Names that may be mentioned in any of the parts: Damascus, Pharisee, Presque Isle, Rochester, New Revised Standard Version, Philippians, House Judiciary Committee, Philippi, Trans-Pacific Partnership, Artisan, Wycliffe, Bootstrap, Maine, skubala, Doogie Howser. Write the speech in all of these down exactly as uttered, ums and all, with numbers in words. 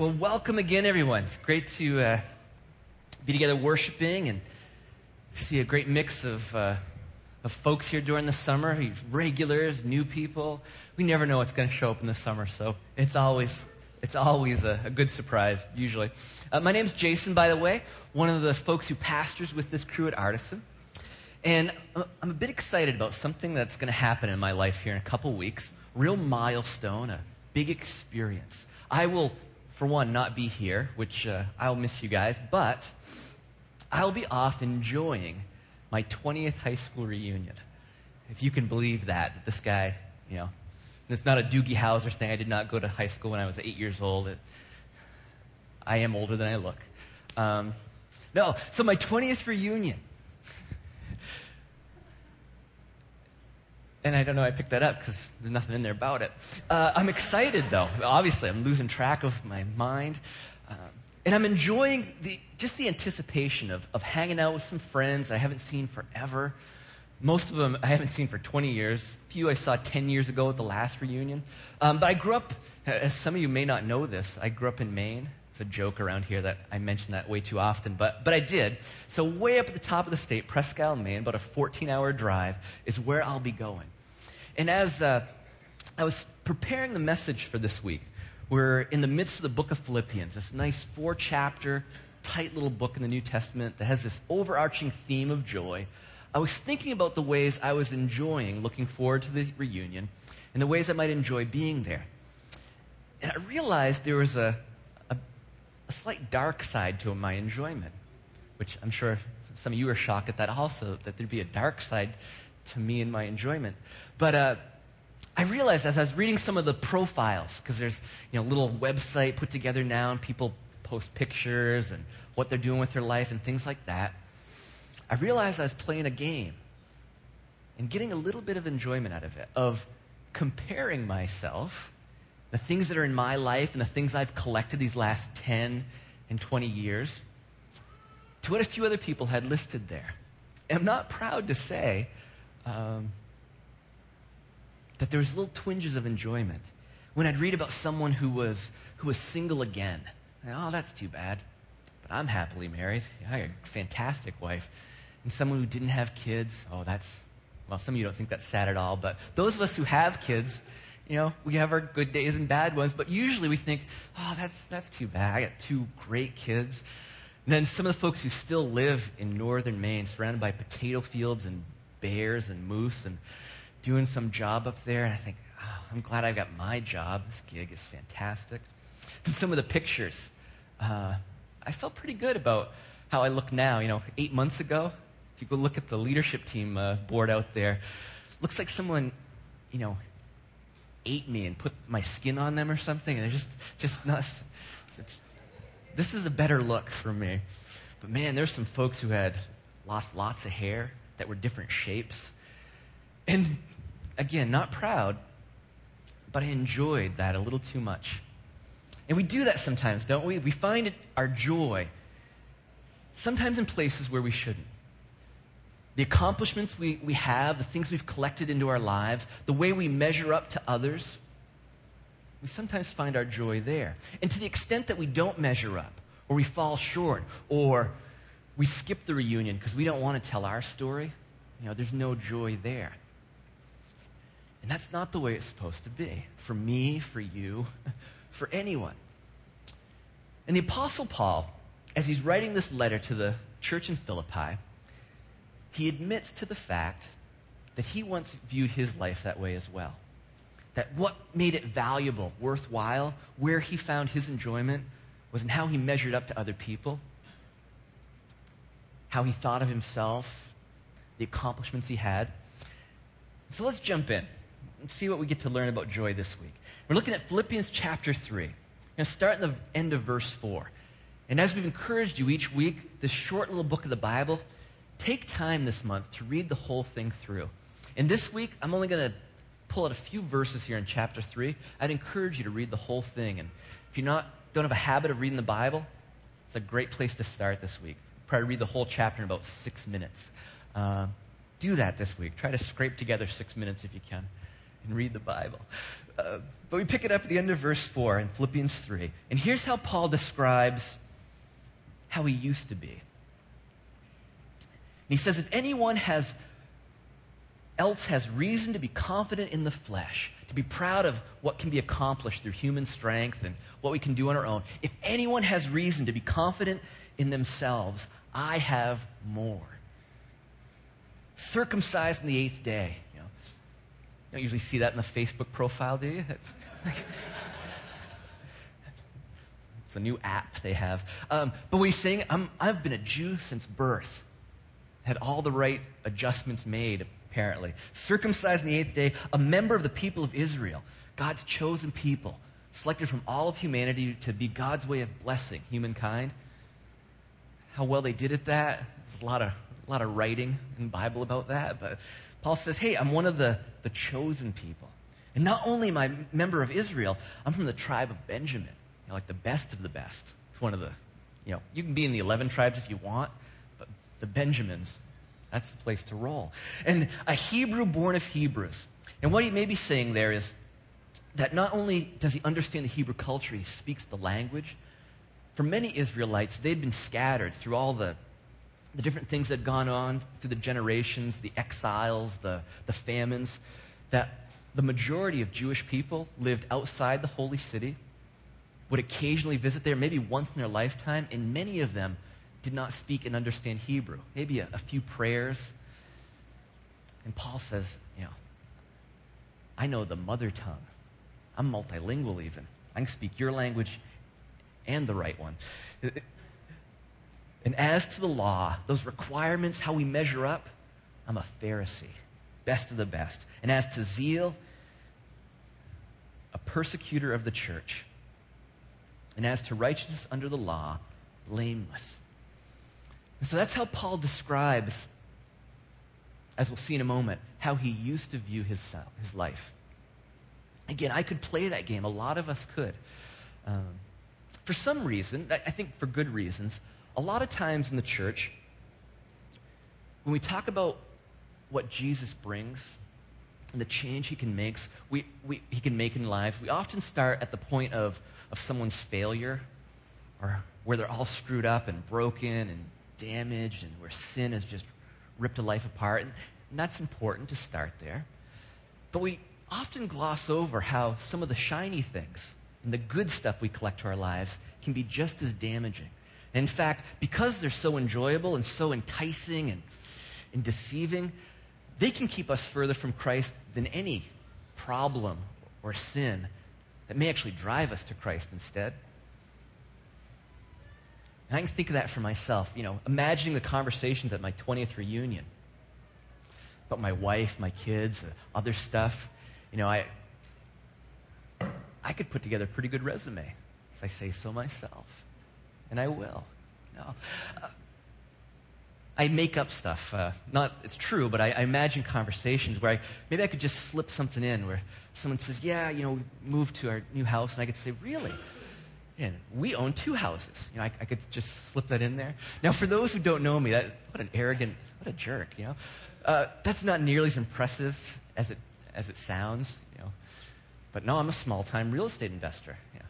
Well, welcome again, everyone. It's great to uh, be together worshiping and see a great mix of uh, of folks here during the summer, regulars, new people. We never know what's going to show up in the summer, so it's always it's always a, a good surprise, usually. Uh, my name's Jason, by the way, one of the folks who pastors with this crew at Artisan. And I'm a bit excited about something that's going to happen in my life here in a couple weeks. Real milestone, a big experience. I will, for one, not be here, which uh, I'll miss you guys, but I'll be off enjoying my twentieth high school reunion. If you can believe that, that this guy, you know, it's not a Doogie Howser thing. I did not go to high school when I was eight years old. It, I am older than I look. Um, no, so my twentieth reunion. And I don't know I picked that up because there's nothing in there about it. Uh, I'm excited, though. Obviously, I'm losing track of my mind. Um, and I'm enjoying the just the anticipation of, of hanging out with some friends I haven't seen forever. Most of them I haven't seen for twenty years. A few I saw ten years ago at the last reunion. Um, but I grew up, as some of you may not know this, I grew up in Maine. It's a joke around here that I mention that way too often, but but I did. So way up at the top of the state, Presque Isle, Maine, about a fourteen-hour drive, is where I'll be going. And as uh, I was preparing the message for this week, we're in the midst of the book of Philippians, this nice four-chapter, tight little book in the New Testament that has this overarching theme of joy. I was thinking about the ways I was enjoying looking forward to the reunion and the ways I might enjoy being there. And I realized there was a A slight dark side to my enjoyment, which I'm sure some of you are shocked at that also, that there'd be a dark side to me and my enjoyment. But uh, I realized as I was reading some of the profiles, because there's you know a little website put together now, and people post pictures and what they're doing with their life and things like that, I realized I was playing a game and getting a little bit of enjoyment out of it, of comparing myself, the things that are in my life and the things I've collected these last ten and twenty years, to what a few other people had listed there. And I'm not proud to say um, that there was little twinges of enjoyment. When I'd read about someone who was who was single again, I'd, oh, that's too bad, but I'm happily married. I had a fantastic wife. And someone who didn't have kids, oh, that's, well, some of you don't think that's sad at all, but those of us who have kids, you know, we have our good days and bad ones, but usually we think, oh, that's that's too bad. I got two great kids. And then some of the folks who still live in northern Maine, surrounded by potato fields and bears and moose and doing some job up there. And I think, oh, I'm glad I've got my job. This gig is fantastic. And some of the pictures, uh, I felt pretty good about how I look now. You know, eight months ago, if you go look at the leadership team uh, board out there, looks like someone, you know, ate me and put my skin on them or something. They're just, just not, it's, this is a better look for me. But man, there's some folks who had lost lots of hair that were different shapes. And again, not proud, but I enjoyed that a little too much. And we do that sometimes, don't we? We find it, our joy sometimes in places where we shouldn't. The accomplishments we, we have, the things we've collected into our lives, the way we measure up to others, we sometimes find our joy there. And to the extent that we don't measure up, or we fall short, or we skip the reunion because we don't want to tell our story, you know, there's no joy there. And that's not the way it's supposed to be, for me, for you, for anyone. And the Apostle Paul, as he's writing this letter to the church in Philippi, he admits to the fact that he once viewed his life that way as well. That what made it valuable, worthwhile, where he found his enjoyment was in how he measured up to other people, how he thought of himself, the accomplishments he had. So let's jump in and see what we get to learn about joy this week. We're looking at Philippians chapter three. We're going to start in the end of verse four. And as we've encouraged you each week, this short little book of the Bible, take time this month to read the whole thing through. And this week, I'm only going to pull out a few verses here in chapter three. I'd encourage you to read the whole thing. And if you not don't have a habit of reading the Bible, it's a great place to start this week. Probably read the whole chapter in about six minutes. Uh, do that this week. Try to scrape together six minutes if you can. and read the Bible. Uh, but we pick it up at the end of verse four in Philippians three. And here's how Paul describes how he used to be. And he says, if anyone has else has reason to be confident in the flesh, to be proud of what can be accomplished through human strength and what we can do on our own, if anyone has reason to be confident in themselves, I have more. Circumcised on the eighth day. You know, you don't usually see that in the Facebook profile, do you? It's a new app they have. Um, but what he's saying, I'm, I've been a Jew since birth. Had all the right adjustments made, apparently. Circumcised on the eighth day, a member of the people of Israel, God's chosen people, selected from all of humanity to be God's way of blessing humankind. How well they did at that, there's a lot of A lot of writing in the Bible about that, but Paul says, hey, I'm one of the, the chosen people. And not only am I a member of Israel, I'm from the tribe of Benjamin, you know, like the best of the best. It's one of the, you know, you can be in the eleven tribes if you want, but the Benjamins, that's the place to roll. And a Hebrew born of Hebrews. And what he may be saying there is that not only does he understand the Hebrew culture, he speaks the language. For many Israelites, they'd been scattered through all the the different things that had gone on through the generations, the exiles, the, the famines, that the majority of Jewish people lived outside the holy city, would occasionally visit there, maybe once in their lifetime, and many of them did not speak and understand Hebrew. Maybe a, a few prayers. And Paul says, you know, I know the mother tongue. I'm multilingual even. I can speak your language and the right one. And as to the law, those requirements, how we measure up, I'm a Pharisee, best of the best. And as to zeal, a persecutor of the church. And as to righteousness under the law, blameless. And so that's how Paul describes, as we'll see in a moment, how he used to view his, self, his life. Again, I could play that game. A lot of us could. Um, for some reason, I think for good reasons, a lot of times in the church, when we talk about what Jesus brings and the change he can make, we, we, he can make in lives, we often start at the point of, of someone's failure or where they're all screwed up and broken and damaged and where sin has just ripped a life apart. And, and that's important to start there. But we often gloss over how some of the shiny things and the good stuff we collect to our lives can be just as damaging. In fact, because they're so enjoyable and so enticing and, and deceiving, they can keep us further from Christ than any problem or sin that may actually drive us to Christ instead. And I can think of that for myself, you know, imagining the conversations at my twentieth reunion about my wife, my kids, other stuff. You know, I, I could put together a pretty good resume, if I say so myself. And I will. No, uh, I make up stuff. Uh, not it's true, but I, I imagine conversations where I, maybe I could just slip something in where someone says, "Yeah, you know, we moved to our new house," and I could say, "Really? And we own two houses." You know, I, I could just slip that in there. Now, for those who don't know me, that, what an arrogant, what a jerk. You know, uh, that's not nearly as impressive as it as it sounds. You know, but no, I'm a small-time real estate investor. You know?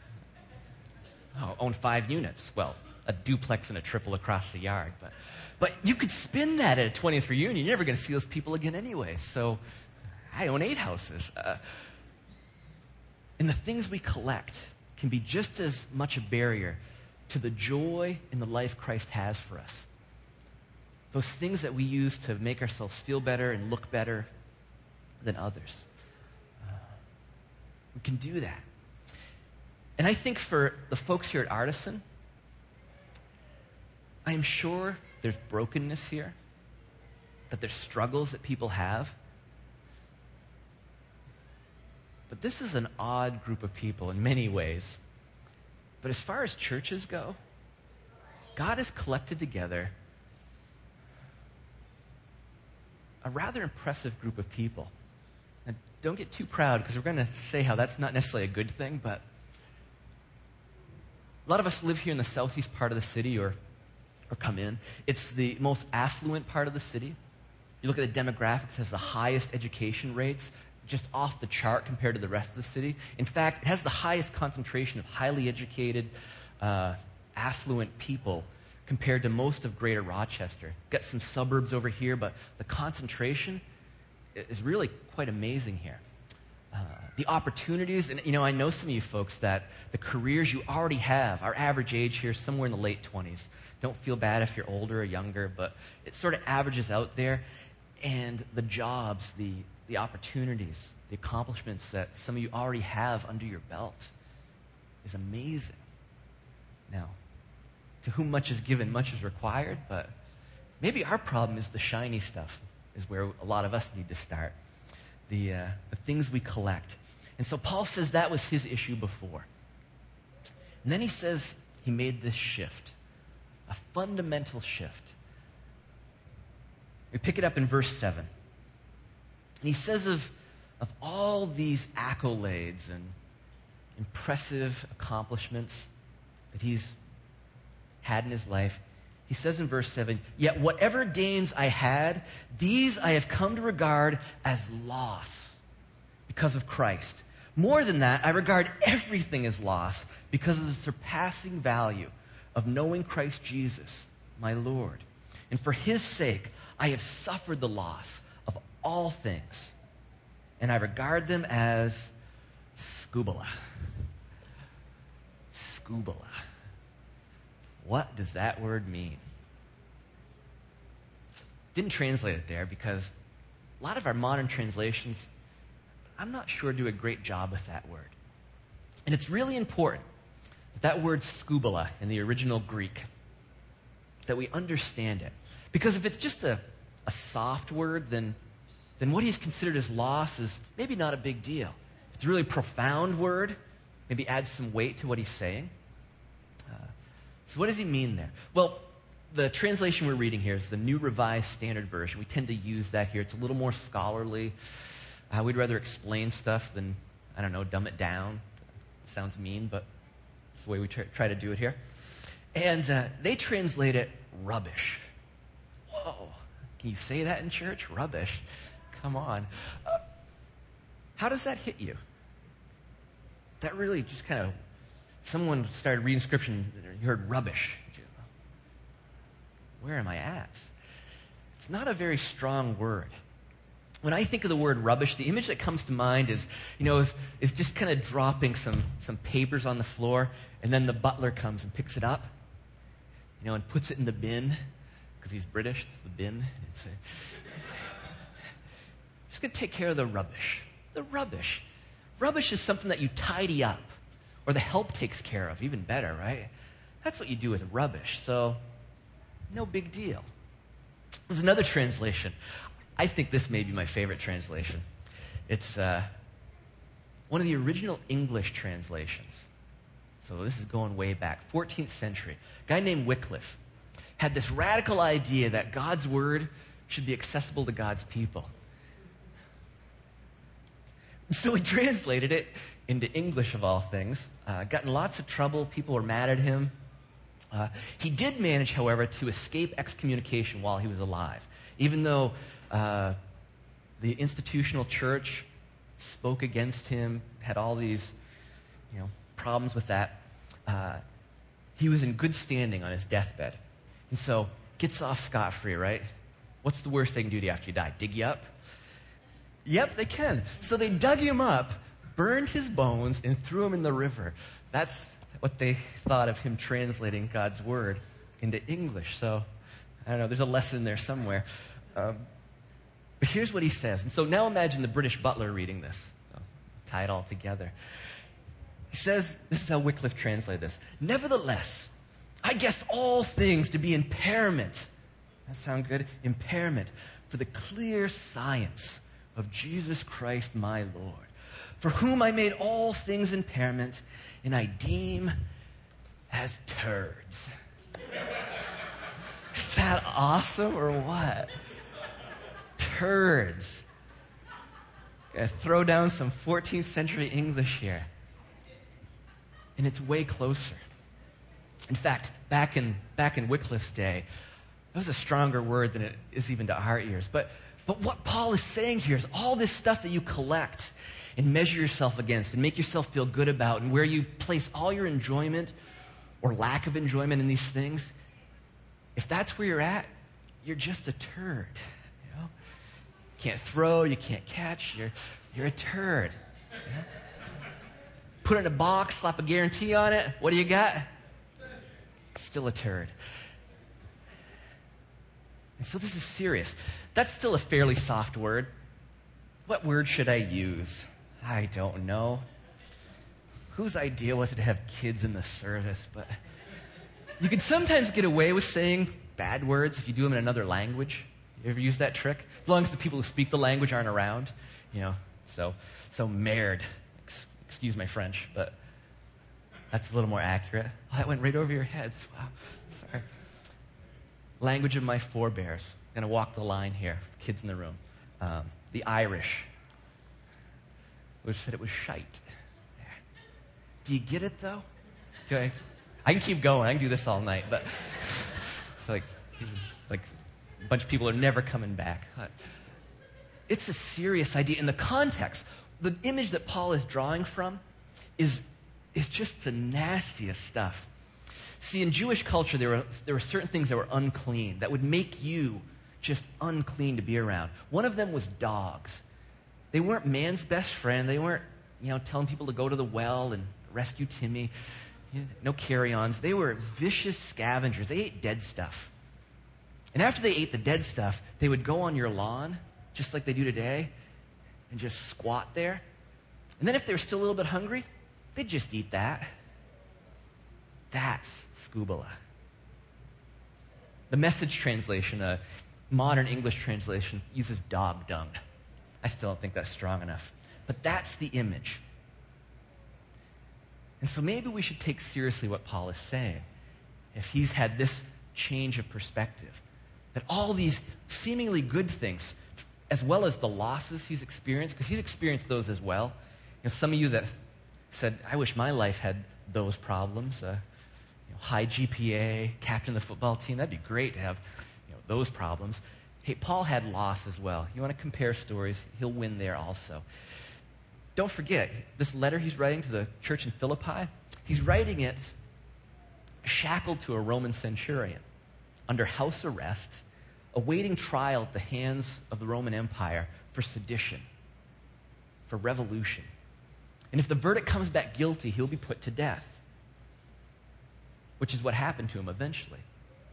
Oh, own five units. Well, a duplex and a triple across the yard. But but you could spin that at a twentieth reunion. You're never going to see those people again anyway. So I own eight houses. Uh, and the things we collect can be just as much a barrier to the joy in the life Christ has for us. Those things that we use to make ourselves feel better and look better than others. Uh, we can do that. And I think for the folks here at Artisan, I am sure there's brokenness here, that there's struggles that people have. But this is an odd group of people in many ways. But as far as churches go, God has collected together a rather impressive group of people. And don't get too proud, because we're going to say how that's not necessarily a good thing, but a lot of us live here in the southeast part of the city or, or come in. It's the most affluent part of the city. You look at the demographics, it has the highest education rates, just off the chart compared to the rest of the city. In fact, it has the highest concentration of highly educated, uh, affluent people compared to most of greater Rochester. Got some suburbs over here, but the concentration is really quite amazing here. Uh, the opportunities, and you know, I know some of you folks that the careers you already have, our average age here is somewhere in the late twenties. Don't feel bad if you're older or younger, but it sort of averages out there. And the jobs, the, the opportunities, the accomplishments that some of you already have under your belt is amazing. Now, to whom much is given, much is required, but maybe our problem is the shiny stuff is where a lot of us need to start. The, uh, the things we collect. And so Paul says that was his issue before. And then he says he made this shift, a fundamental shift. We pick it up in verse seven. And he says of, of all these accolades and impressive accomplishments that he's had in his life, he says in verse seven, "Yet whatever gains I had, these I have come to regard as loss because of Christ. More than that, I regard everything as loss because of the surpassing value of knowing Christ Jesus, my Lord. And for his sake, I have suffered the loss of all things, and I regard them as skubala." Skubala. What does that word mean? Didn't translate it there because a lot of our modern translations, I'm not sure, do a great job with that word. And it's really important that that word skubala in the original Greek, that we understand it. Because if it's just a, a soft word, then, then what he's considered as loss is maybe not a big deal. It's a really profound word, maybe adds some weight to what he's saying. So what does he mean there? Well, the translation we're reading here is the New Revised Standard Version. We tend to use that here. It's a little more scholarly. Uh, we'd rather explain stuff than, I don't know, dumb it down. It sounds mean, but it's the way we try, try to do it here. And uh, they translate it rubbish. Whoa, can you say that in church? Rubbish. Come on. Uh, how does that hit you? That really just kind of... Someone started reading scripture and you heard rubbish. Where am I at? It's not a very strong word. When I think of the word rubbish, the image that comes to mind is, you know, is, is just kind of dropping some, some papers on the floor, and then the butler comes and picks it up, you know, and puts it in the bin, because he's British, it's the bin. It's a, just going to take care of the rubbish. The rubbish. Rubbish is something that you tidy up. Or the help takes care of, even better, right? That's what you do with rubbish, so no big deal. There's another translation. I think this may be my favorite translation. It's uh, one of the original English translations. So this is going way back, fourteenth century. A guy named Wycliffe had this radical idea that God's word should be accessible to God's people. So he translated it into English, of all things. Uh, got in lots of trouble. People were mad at him. Uh, he did manage, however, to escape excommunication while he was alive. Even though uh, the institutional church spoke against him, had all these you know, problems with that, uh, he was in good standing on his deathbed. And so, gets off scot-free, right? What's the worst they can do to you after you die? Dig you up? Yep, they can. So they dug him up, burned his bones, and threw him in the river. That's what they thought of him translating God's word into English. So, I don't know, there's a lesson there somewhere. Um, but here's what he says. And so now imagine the British butler reading this. I'll tie it all together. He says, this is how Wycliffe translated this. "Nevertheless, I guess all things to be impairment." That sound good? "Impairment for the clear science of Jesus Christ my Lord, for whom I made all things impairment, and I deem as turds." Is that awesome or what? Turds. Gonna throw down some fourteenth century English here. And it's way closer. In fact, back in back in Wycliffe's day, that was a stronger word than it is even to our ears. But But what Paul is saying here is all this stuff that you collect and measure yourself against and make yourself feel good about and where you place all your enjoyment or lack of enjoyment in these things, if that's where you're at, you're just a turd. You know? Can't throw, you can't catch, you're, you're a turd. You know? Put it in a box, slap a guarantee on it, what do you got? Still a turd. And so this is serious. That's still a fairly soft word. What word should I use? I don't know. Whose idea was it to have kids in the service? But you can sometimes get away with saying bad words if you do them in another language. You ever use that trick? As long as the people who speak the language aren't around, you know. So, so merde. Ex- excuse my French, but that's a little more accurate. Oh, that went right over your heads. Wow, sorry. Language of my forebears. I'm gonna walk the line here. With kids in the room. Um, the Irish, which said it was shite. Do you get it though? Do I? I can keep going. I can do this all night, but it's like, like a bunch of people are never coming back. It's a serious idea in the context. The image that Paul is drawing from is is just the nastiest stuff. See, in Jewish culture, there were there were certain things that were unclean that would make you just unclean to be around. One of them was dogs. They weren't man's best friend. They weren't, you know, telling people to go to the well and rescue Timmy. You know, no carry-ons. They were vicious scavengers. They ate dead stuff. And after they ate the dead stuff, they would go on your lawn, just like they do today, and just squat there. And then if they were still a little bit hungry, they'd just eat that. That's skubala. The Message translation, a modern English translation, uses dog dung. I still don't think that's strong enough. But that's the image. And so maybe we should take seriously what Paul is saying if he's had this change of perspective, that all these seemingly good things, as well as the losses he's experienced, because he's experienced those as well. You know, some of you that said, I wish my life had those problems, uh, you know, high G P A, captain of the football team, that'd be great to have, you know, those problems. Hey, Paul had loss as well. You want to compare stories, he'll win there also. Don't forget, this letter he's writing to the church in Philippi, he's writing it shackled to a Roman centurion, under house arrest, awaiting trial at the hands of the Roman Empire for sedition, for revolution. And if the verdict comes back guilty, he'll be put to death, which is what happened to him eventually.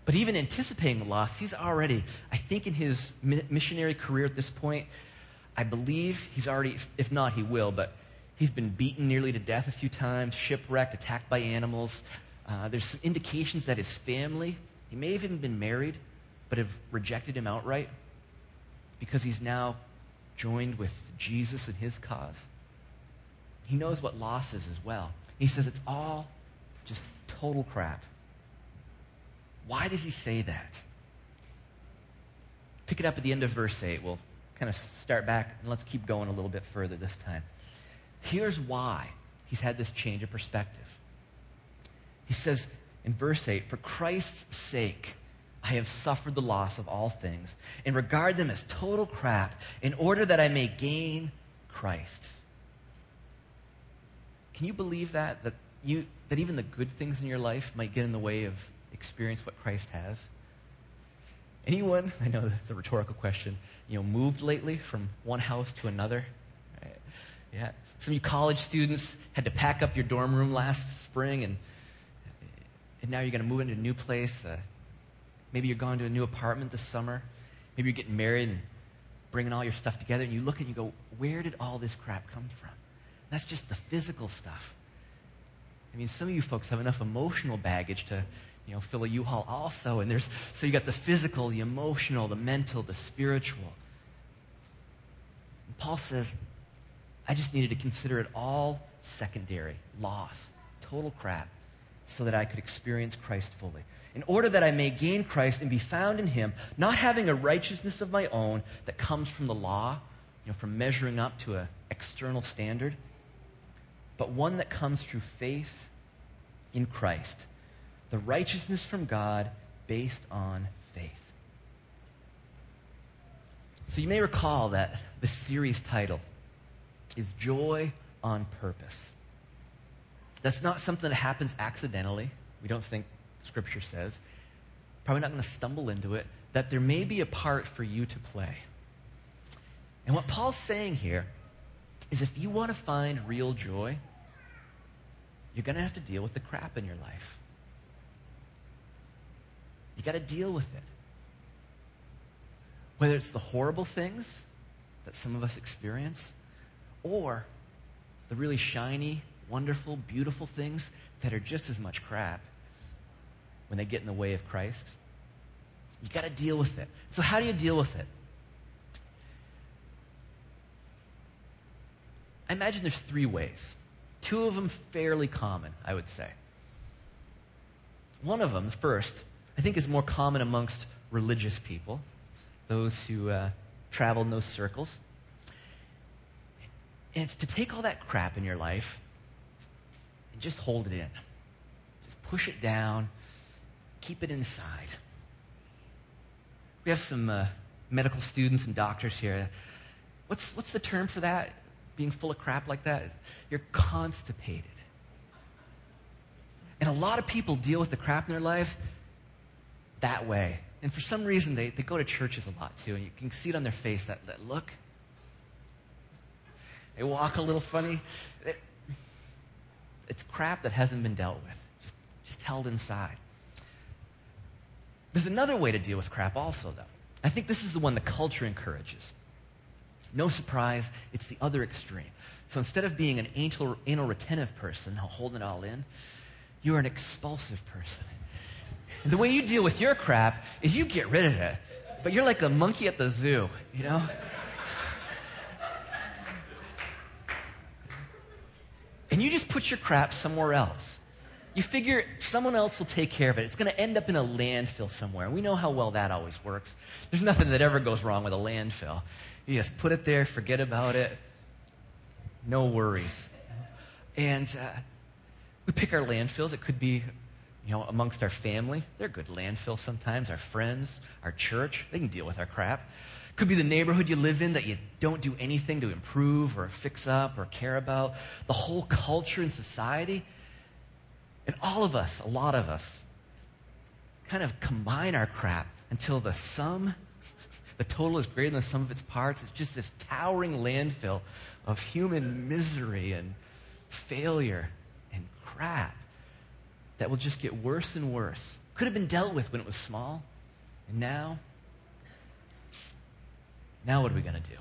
But even anticipating the loss, he's already, I think in his missionary career at this point, I believe he's already, if not, he will, but he's been beaten nearly to death a few times, shipwrecked, attacked by animals. Uh, there's some indications that his family, he may have even been married, but have rejected him outright because he's now joined with Jesus and his cause. He knows what loss is as well. He says it's all just total crap. Why does he say that? Pick it up at the end of verse eight. We'll kind of start back, and let's keep going a little bit further this time. Here's why he's had this change of perspective. He says in verse eight, for Christ's sake, I have suffered the loss of all things and regard them as total crap in order that I may gain Christ. Can you believe that? That you that even the good things in your life might get in the way of experience what Christ has? Anyone, I know that's a rhetorical question, you know, moved lately from one house to another? Right? Yeah. Some of you college students had to pack up your dorm room last spring, and, and now you're going to move into a new place. Uh, maybe you're going to a new apartment this summer. Maybe you're getting married and bringing all your stuff together, and you look and you go, where did all this crap come from? And that's just the physical stuff. I mean, some of you folks have enough emotional baggage to, you know, fill a U-Haul also, and there's, so you got the physical, the emotional, the mental, the spiritual. And Paul says, I just needed to consider it all secondary, loss, total crap, so that I could experience Christ fully. In order that I may gain Christ and be found in him, not having a righteousness of my own that comes from the law, you know, from measuring up to an external standard, but one that comes through faith in Christ. The righteousness from God based on faith. So you may recall that the series title is Joy on Purpose. That's not something that happens accidentally. We don't think Scripture says. Probably not going to stumble into it. That there may be a part for you to play. And what Paul's saying here is if you want to find real joy, you're going to have to deal with the crap in your life. You got to deal with it. Whether it's the horrible things that some of us experience or the really shiny, wonderful, beautiful things that are just as much crap when they get in the way of Christ. You got to deal with it. So how do you deal with it? I imagine there's three ways. Two of them fairly common, I would say. One of them, the first, I think is more common amongst religious people, those who uh, travel in those circles. And it's to take all that crap in your life and just hold it in. Just push it down. Keep it inside. We have some uh, medical students and doctors here. What's what's the term for that? Being full of crap like that? You're constipated. And a lot of people deal with the crap in their life that way. And for some reason, they, they go to churches a lot too. And you can see it on their face, that, that look. They walk a little funny. It, it's crap that hasn't been dealt with. Just, just held inside. There's another way to deal with crap also, though. I think this is the one the culture encourages. No surprise, it's the other extreme. So instead of being an anal, anal retentive person, holding it all in, you're an expulsive person. And the way you deal with your crap is you get rid of it. But you're like a monkey at the zoo, you know? And you just put your crap somewhere else. You figure someone else will take care of it. It's going to end up in a landfill somewhere. We know how well that always works. There's nothing that ever goes wrong with a landfill. You just put it there, forget about it. No worries. And uh, we pick our landfills. It could be, you know, amongst our family. They're good landfills sometimes. Our friends, our church, they can deal with our crap. Could be the neighborhood you live in that you don't do anything to improve or fix up or care about. The whole culture and society. And all of us, a lot of us, kind of combine our crap until the sum, the total is greater than the sum of its parts. It's just this towering landfill of human misery and failure and crap that will just get worse and worse. Could have been dealt with when it was small. And now, now what are we going to do?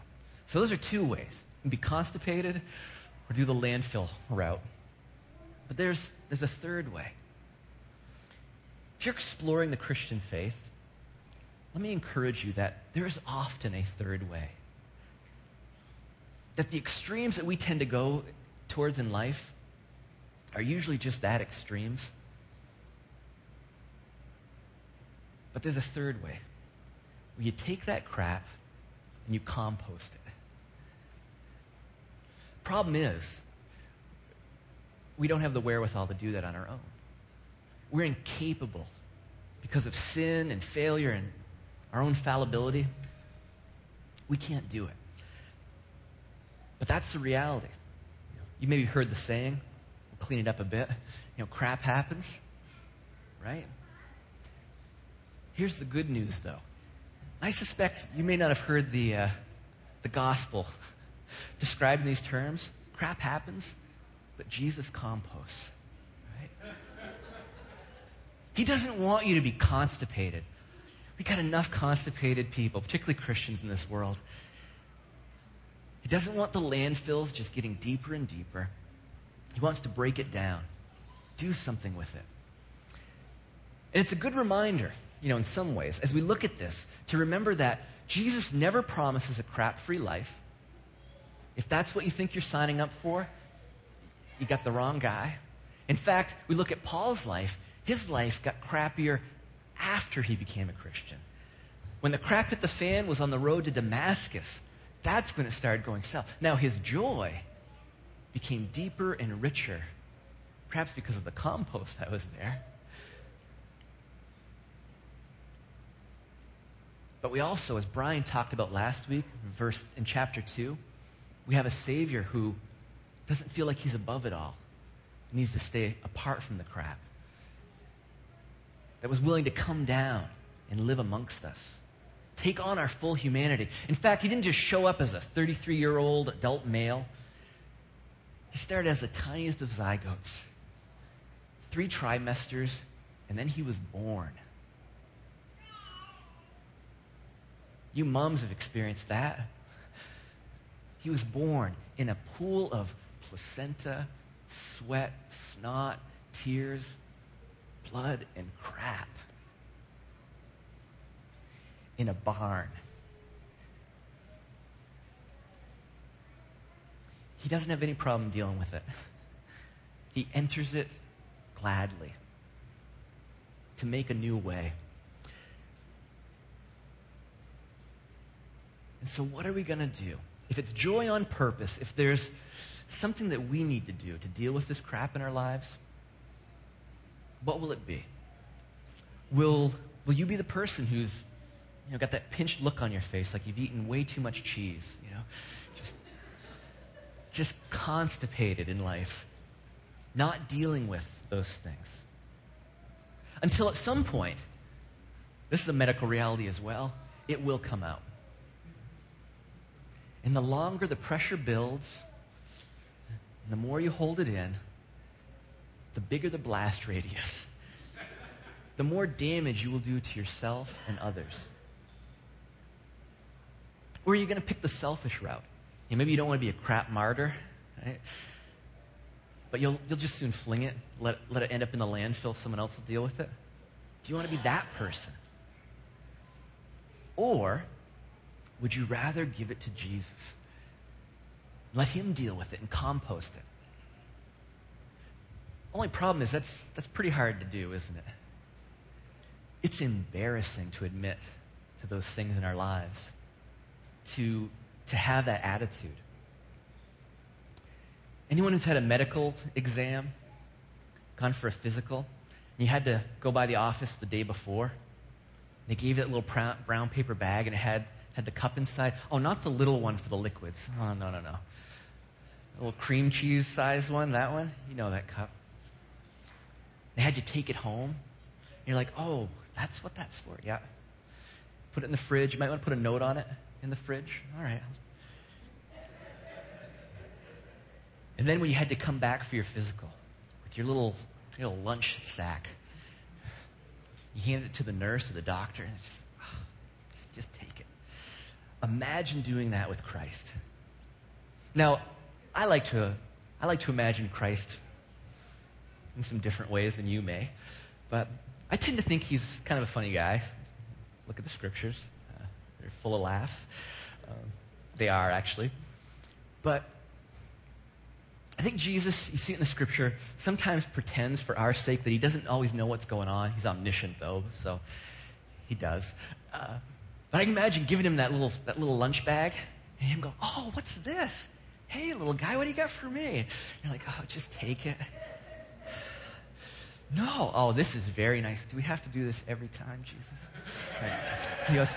So those are two ways. You can be constipated or do the landfill route. But there's there's a third way. If you're exploring the Christian faith, let me encourage you that there is often a third way. That the extremes that we tend to go towards in life are usually just that, extremes. But there's a third way, where you take that crap and you compost it. Problem is, we don't have the wherewithal to do that on our own. We're incapable because of sin and failure and our own fallibility. We can't do it. But that's the reality. You maybe heard the saying, we'll clean it up a bit. You know, crap happens, right? Here's the good news, though. I suspect you may not have heard the, uh, the gospel described in these terms. Crap happens. But Jesus composts, right? He doesn't want you to be constipated. We got enough constipated people, particularly Christians in this world. He doesn't want the landfills just getting deeper and deeper. He wants to break it down, do something with it. And it's a good reminder, you know, in some ways, as we look at this, to remember that Jesus never promises a crap-free life. If that's what you think you're signing up for, you got the wrong guy. In fact, we look at Paul's life. His life got crappier after he became a Christian. When the crap hit the fan was on the road to Damascus, that's when it started going south. Now his joy became deeper and richer, perhaps because of the compost that was there. But we also, as Brian talked about last week, verse in chapter two, we have a Savior who doesn't feel like he's above it all. He needs to stay apart from the crap. That was willing to come down and live amongst us. Take on our full humanity. In fact, he didn't just show up as a thirty-three-year-old adult male. He started as the tiniest of zygotes. Three trimesters, and then he was born. You moms have experienced that. He was born in a pool of placenta, sweat, snot, tears, blood, and crap. In a barn. He doesn't have any problem dealing with it. He enters it gladly to make a new way. And so what are we going to do? If it's joy on purpose, if there's something that we need to do to deal with this crap in our lives, what will it be? Will will you be the person who's, you know, got that pinched look on your face like you've eaten way too much cheese, you know? Just just constipated in life, not dealing with those things. Until at some point, this is a medical reality as well, it will come out. And the longer the pressure builds, and the more you hold it in, the bigger the blast radius, the more damage you will do to yourself and others. Or are you going to pick the selfish route? You know, maybe you don't want to be a crap martyr, right? But you'll you'll just soon fling it, let, let it end up in the landfill, someone else will deal with it. Do you want to be that person? Or would you rather give it to Jesus? Let him deal with it and compost it. Only problem is that's that's pretty hard to do, isn't it? It's embarrassing to admit to those things in our lives, to to have that attitude. Anyone who's had a medical exam, gone for a physical, and you had to go by the office the day before, they gave you that little brown paper bag and it had, had the cup inside. Oh, not the little one for the liquids. Oh, no, no, no. A little cream cheese size one, that one. You know that cup. They had you take it home. And you're like, oh, that's what that's for, yeah. Put it in the fridge. You might want to put a note on it in the fridge. All right, and then when you had to come back for your physical with your little, your little lunch sack, you hand it to the nurse or the doctor and just, oh, just, just take it. Imagine doing that with Christ. Now, I like to, I like to imagine Christ in some different ways than you may, but I tend to think he's kind of a funny guy. Look at the scriptures. Uh, they're full of laughs. Um, they are, actually. But I think Jesus, you see it in the scripture, sometimes pretends for our sake that he doesn't always know what's going on. He's omniscient, though, so he does. Uh, but I can imagine giving him that little that little lunch bag and him go, oh, what's this? Hey, little guy, what do you got for me? And you're like, oh, just take it. No. Oh, this is very nice. Do we have to do this every time, Jesus? Right. He goes,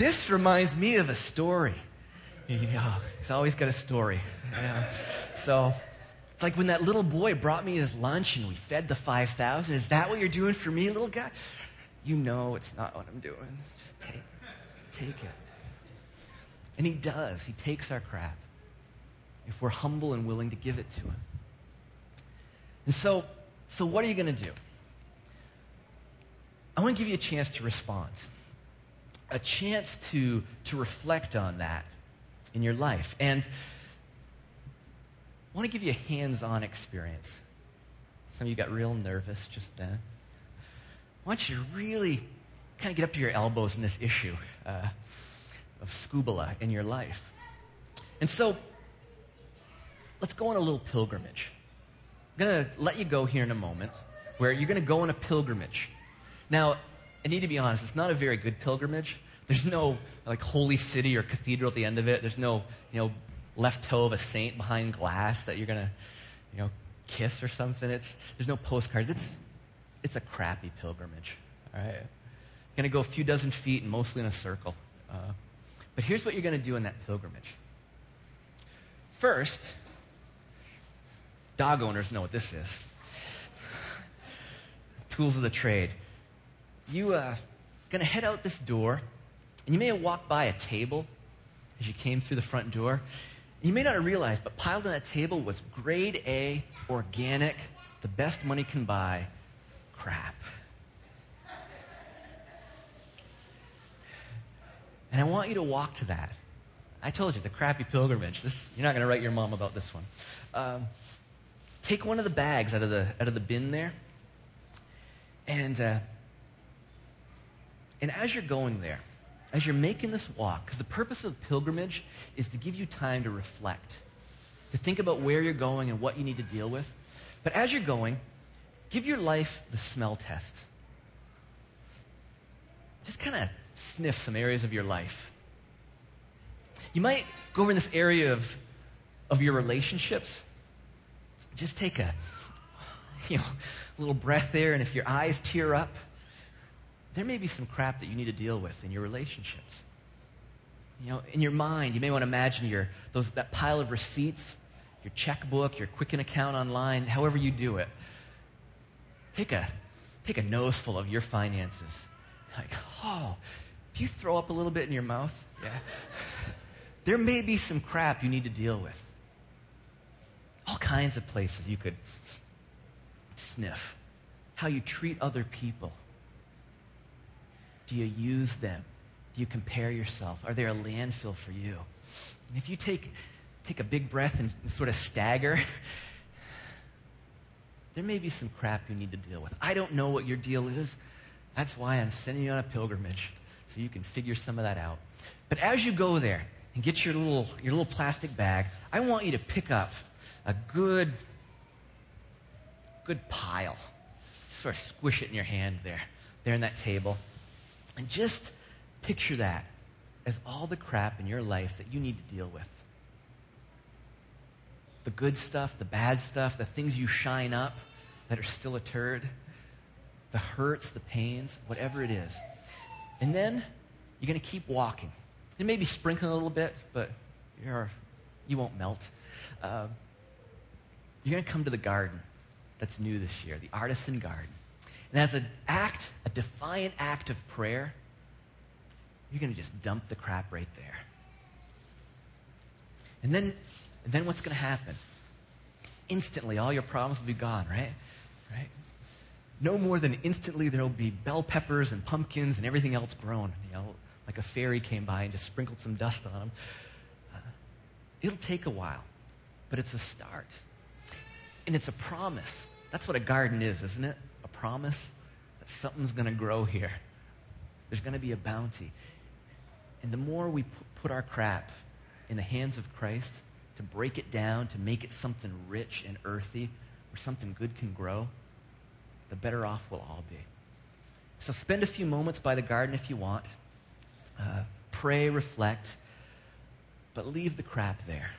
this reminds me of a story. You know, he's always got a story. Yeah. So... It's like when that little boy brought me his lunch and we fed the five thousand. Is that what you're doing for me, little guy? You know it's not what I'm doing. Just take, take it. And he does. He takes our crap if we're humble and willing to give it to him. And so, so what are you going to do? I want to give you a chance to respond, a chance to, to reflect on that in your life. And I want to give you a hands-on experience. Some of you got real nervous just then. I want you to really kind of get up to your elbows in this issue uh, of skubala in your life. And so, let's go on a little pilgrimage. I'm going to let you go here in a moment where you're going to go on a pilgrimage. Now, I need to be honest, it's not a very good pilgrimage. There's no, like, holy city or cathedral at the end of it. There's no, you know, left toe of a saint behind glass that you're gonna, you know, kiss or something. It's there's no postcards. It's it's a crappy pilgrimage. All right, Going to go a few dozen feet and mostly in a circle. Uh, but here's what you're going to do in that pilgrimage. First, dog owners know what this is. Tools of the trade. You uh, going to head out this door, and you may have walked by a table as you came through the front door. You may not have realized, but piled on that table was grade A, organic, the best money can buy, crap. And I want you to walk to that. I told you, the crappy pilgrimage. This, you're not going to write your mom about this one. Um, take one of the bags out of the out of the bin there. And, uh, and as you're going there, as you're making this walk, because the purpose of the pilgrimage is to give you time to reflect, to think about where you're going and what you need to deal with. But as you're going, give your life the smell test. Just kind of sniff some areas of your life. You might go over in this area of of your relationships. Just take a you know little breath there, and if your eyes tear up, there may be some crap that you need to deal with in your relationships. You know, in your mind, you may want to imagine your those that pile of receipts, your checkbook, your Quicken account online, however you do it. Take a take a noseful of your finances. Like, oh, if you throw up a little bit in your mouth, yeah, there may be some crap you need to deal with. All kinds of places you could sniff. How you treat other people. Do you use them? Do you compare yourself? Are there a landfill for you? And if you take take a big breath and sort of stagger, there may be some crap you need to deal with. I don't know what your deal is. That's why I'm sending you on a pilgrimage, so you can figure some of that out. But as you go there and get your little your little plastic bag, I want you to pick up a good, good pile. Sort of squish it in your hand there, there in that table. And just picture that as all the crap in your life that you need to deal with. The good stuff, the bad stuff, the things you shine up that are still a turd. The hurts, the pains, whatever it is. And then you're going to keep walking. It may be sprinkling a little bit, but you're, you won't melt. Uh, you're going to come to the garden that's new this year, the Artisan Garden. And as an act, a defiant act of prayer, you're going to just dump the crap right there. And then, and then what's going to happen? Instantly, all your problems will be gone, right? Right? No more than instantly there will be bell peppers and pumpkins and everything else grown. You know, like a fairy came by and just sprinkled some dust on them. Uh, it'll take a while, but it's a start. And it's a promise. That's what a garden is, isn't it? A promise that something's going to grow here. There's going to be a bounty. And the more we p- put our crap in the hands of Christ to break it down, to make it something rich and earthy where something good can grow, the better off we'll all be. So spend a few moments by the garden if you want. Uh, pray, reflect, but leave the crap there.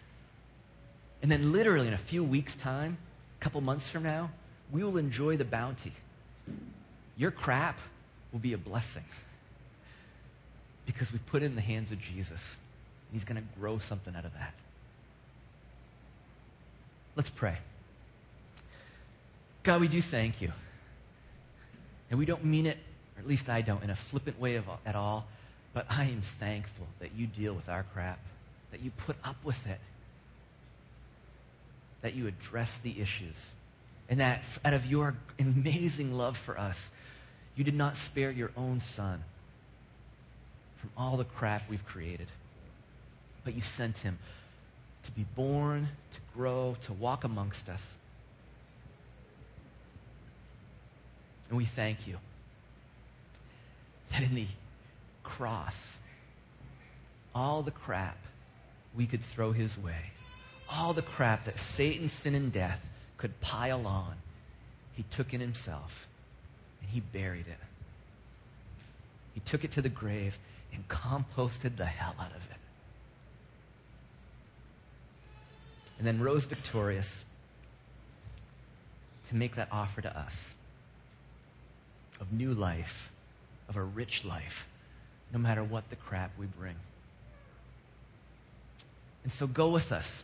And then literally in a few weeks' time, a couple months from now, we will enjoy the bounty. Your crap will be a blessing because we put it in the hands of Jesus. He's going to grow something out of that. Let's pray. God, we do thank you. And we don't mean it, or at least I don't, in a flippant way of, at all, but I am thankful that you deal with our crap, that you put up with it, that you address the issues, and that out of your amazing love for us, you did not spare your own son from all the crap we've created, but you sent him to be born, to grow, to walk amongst us. And we thank you that in the cross, all the crap we could throw his way, all the crap that Satan, sin, and death could pile on, he took in himself and he buried it. He took it to the grave and composted the hell out of it. And then rose victorious to make that offer to us. Of new life, of a rich life, no matter what the crap we bring. And so go with us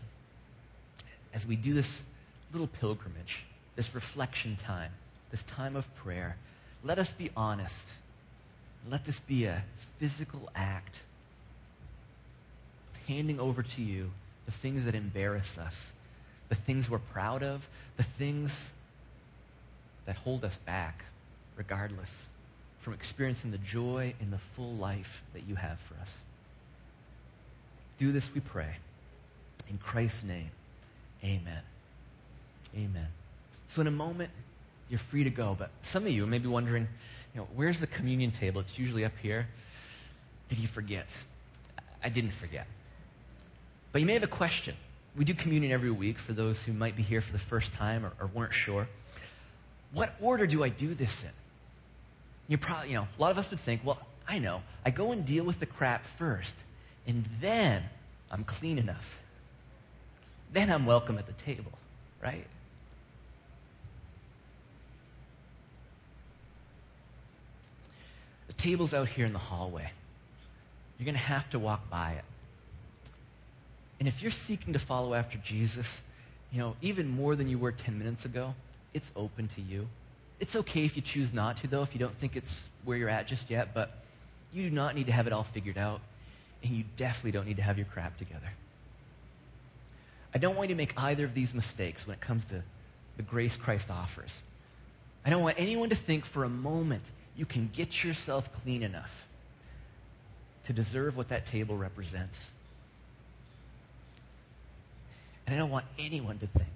as we do this little pilgrimage, this reflection time, this time of prayer. Let us be honest. Let this be a physical act of handing over to you the things that embarrass us, the things we're proud of, the things that hold us back, regardless, from experiencing the joy in the full life that you have for us. Do this, we pray. In Christ's name, amen. Amen. So in a moment, you're free to go. But some of you may be wondering, you know, where's the communion table? It's usually up here. Did you forget? I didn't forget. But you may have a question. We do communion every week for those who might be here for the first time or, or weren't sure. What order do I do this in? You probably, you know, a lot of us would think, well, I know. I go and deal with the crap first, and then I'm clean enough. Then I'm welcome at the table, right? The table's out here in the hallway. You're going to have to walk by it. And if you're seeking to follow after Jesus, you know, even more than you were ten minutes ago, it's open to you. It's okay if you choose not to, though, if you don't think it's where you're at just yet, but you do not need to have it all figured out, and you definitely don't need to have your crap together. I don't want you to make either of these mistakes when it comes to the grace Christ offers. I don't want anyone to think for a moment you can get yourself clean enough to deserve what that table represents. And I don't want anyone to think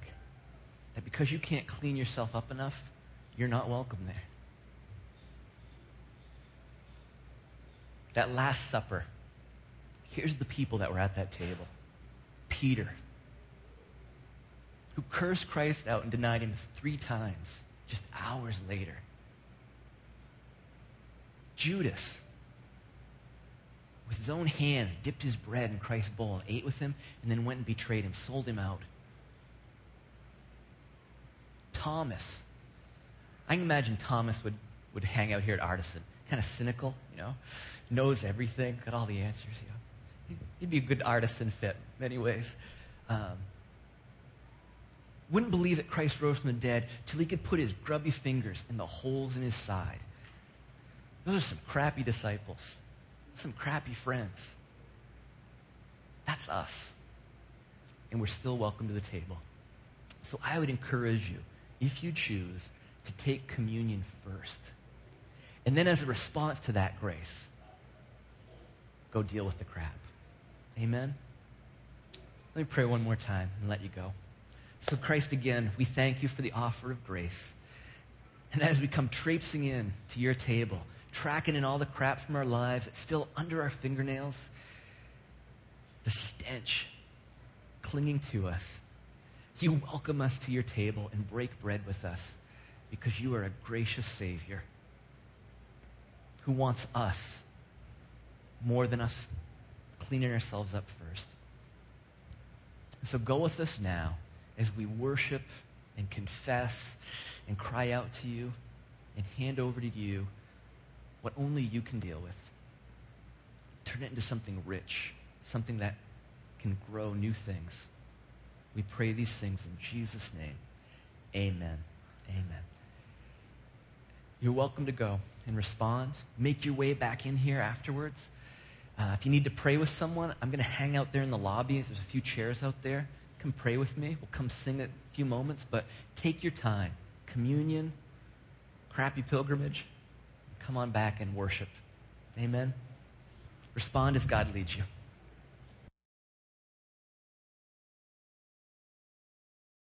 that because you can't clean yourself up enough, you're not welcome there. That Last Supper, here's the people that were at that table. Peter, who cursed Christ out and denied him three times just hours later. Judas, with his own hands, dipped his bread in Christ's bowl and ate with him, and then went and betrayed him, sold him out. Thomas. I can imagine Thomas would, would hang out here at Artisan, kind of cynical, you know, knows everything, got all the answers, you know. He'd be a good Artisan fit in many ways. Um, wouldn't believe that Christ rose from the dead till he could put his grubby fingers in the holes in his side. Those are some crappy disciples. Some crappy friends. That's us. And we're still welcome to the table. So I would encourage you, if you choose, to take communion first. And then as a response to that grace, go deal with the crap. Amen? Let me pray one more time and let you go. So Christ, again, we thank you for the offer of grace. And as we come traipsing in to your table, tracking in all the crap from our lives, it's still under our fingernails, the stench clinging to us. You welcome us to your table and break bread with us because you are a gracious Savior who wants us more than us cleaning ourselves up first. So go with us now as we worship and confess and cry out to you and hand over to you what only you can deal with. Turn it into something rich, something that can grow new things. We pray these things in Jesus' name. Amen. Amen. You're welcome to go and respond. Make your way back in here afterwards. Uh, if you need to pray with someone, I'm going to hang out there in the lobby. There's a few chairs out there. Come pray with me. We'll come sing a few moments, but take your time. Communion, crappy pilgrimage. Come on back and worship. Amen. Respond as God leads you.